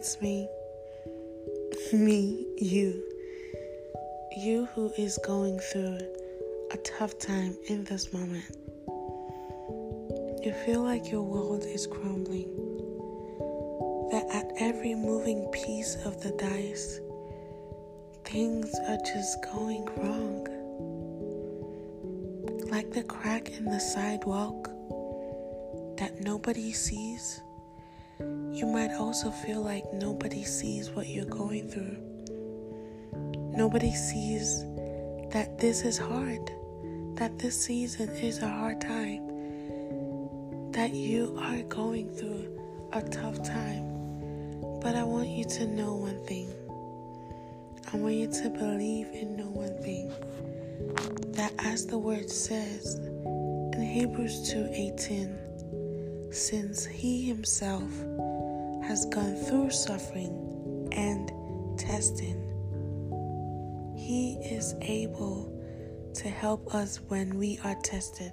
It's me, you who is going through a tough time in this moment. You feel like your world is crumbling, that at every moving piece of the dice, things are just going wrong. Like the crack in the sidewalk that nobody sees, you might also feel like nobody sees what you're going through. Nobody sees that this is hard, that this season is a hard time, that you are going through a tough time. But I want you to know one thing. I want you to believe and know one thing. That as the word says in Hebrews 2:18, since he himself has gone through suffering and testing, he is able to help us when we are tested.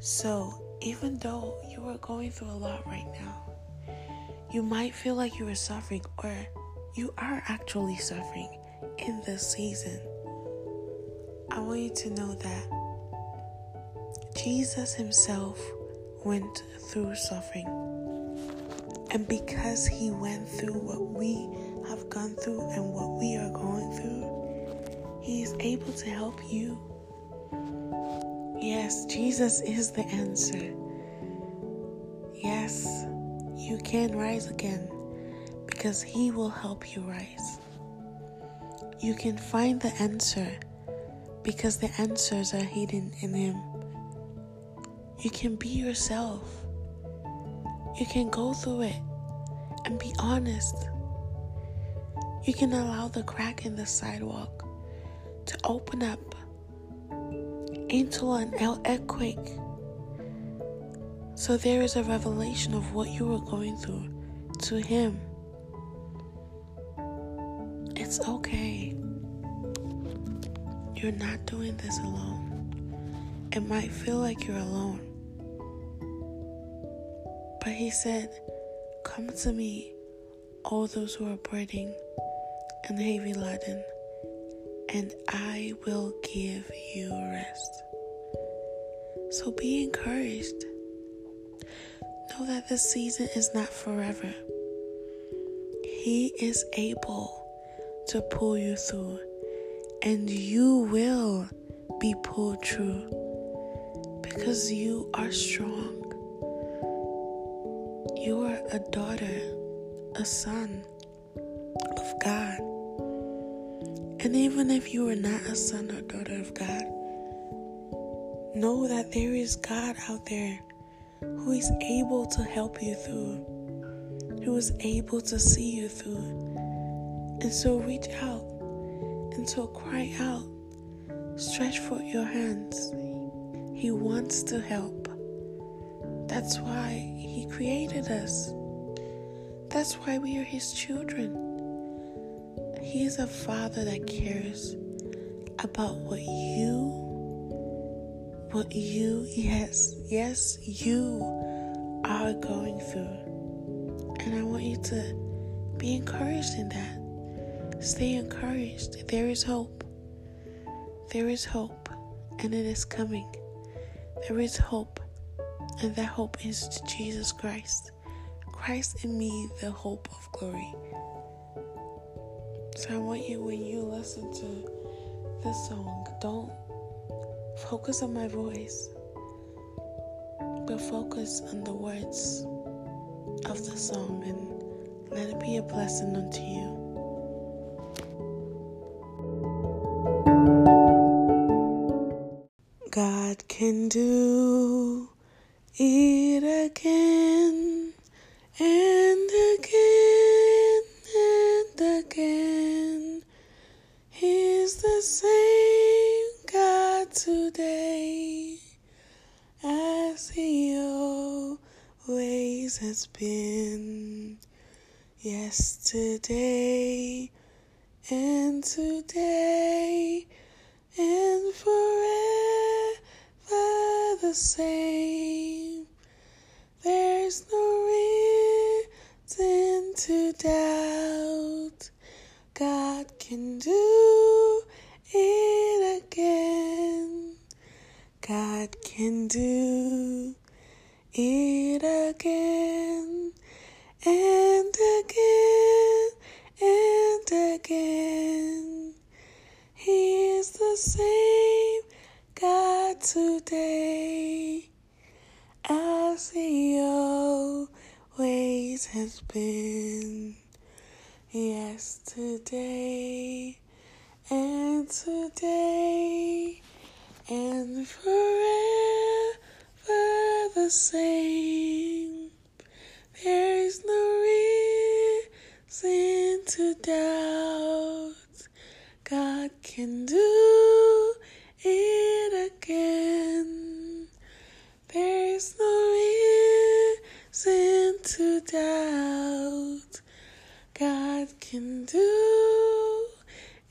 So, even though you are going through a lot right now, you might feel like you are suffering, or you are actually suffering in this season. I want you to know that Jesus himself went through suffering. And because he went through what we have gone through and what we are going through, he is able to help you. Yes, Jesus is the answer. Yes, you can rise again because he will help you rise. You can find the answer because the answers are hidden in him. You can be yourself. You can go through it and be honest. You can allow the crack in the sidewalk to open up into an earthquake, so there is a revelation of what you were going through to him. It's okay. You're not doing this alone. It might feel like you're alone, but he said, come to me, all those who are burdened and heavy laden, and I will give you rest. So be encouraged. Know that this season is not forever. He is able to pull you through, and you will be pulled through because you are strong. You are a daughter, a son of God. And even if you are not a son or daughter of God, know that there is God out there who is able to help you through, who is able to see you through. And so reach out, and so cry out, stretch forth your hands. He wants to help. That's why he created us. That's why we are his children. He is a father that cares about what you, yes, you are going through. And I want you to be encouraged in that. Stay encouraged. There is hope. There is hope, and it is coming. There is hope, and that hope is Jesus Christ. Christ in me, the hope of glory. So I want you, when you listen to this song, don't focus on my voice, but focus on the words of the song, and let it be a blessing unto you. God can do it again and again and again. He's the same God today as he always has been. Yesterday and today and forever the same. There's no reason to doubt, God can do it again. God can do it again, and again, and again. He is the same God today as He always has been, yesterday and today and forever the same. There is no reason to doubt, God can do it again. There is no reason to doubt, God can do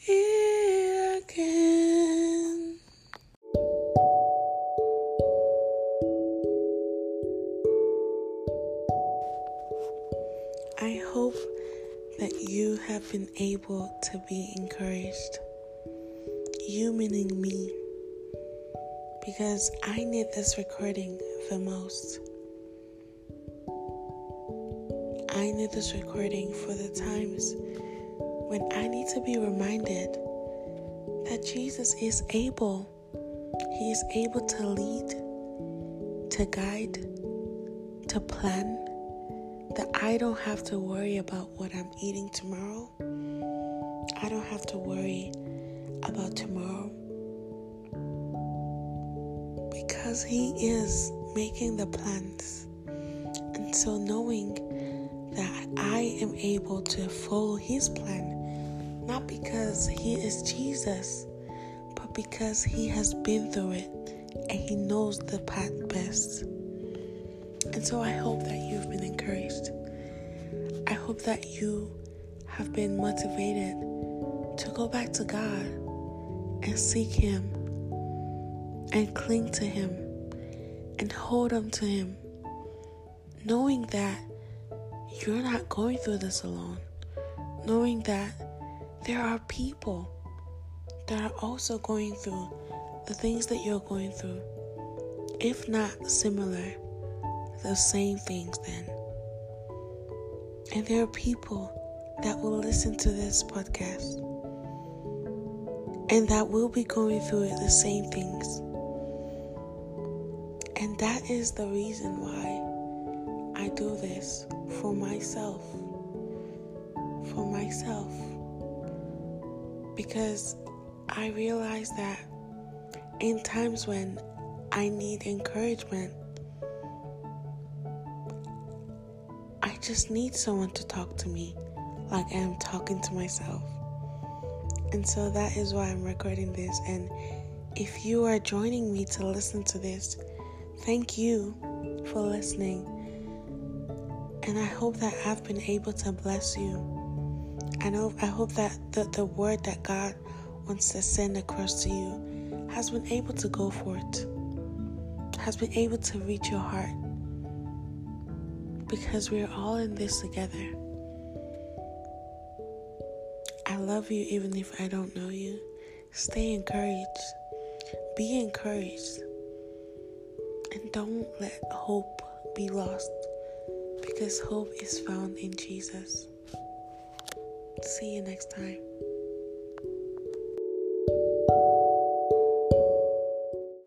it again. I hope that you have been able to be encouraged, you meaning me, because I need this recording the most. I need this recording for the times when I need to be reminded that Jesus is able. He is able to lead, to guide, to plan, that I don't have to worry about what I'm eating tomorrow. I don't have to worry about tomorrow, because He is making the plans. And so knowing that I am able to follow His plan, not because He is Jesus, but because He has been through it and He knows the path best. And so I hope that you've been encouraged. I hope that you have been motivated to go back to God and seek Him and cling to Him and hold on to Him, knowing that you're not going through this alone, knowing that there are people that are also going through the things that you're going through, if not similar, the same things then. And there are people that will listen to this podcast and that will be going through the same things. And that is the reason why I do this. For myself, because I realize that in times when I need encouragement, I just need someone to talk to me like I am talking to myself. And so that is why I'm recording this. And if you are joining me to listen to this, thank you for listening. And I hope that I've been able to bless you. I hope that the word that God wants to send across to you has been able to go forth, has been able to reach your heart, because we're all in this together. I love you even if I don't know you. Stay encouraged. Be encouraged. And don't let hope be lost, because hope is found in Jesus. See you next time.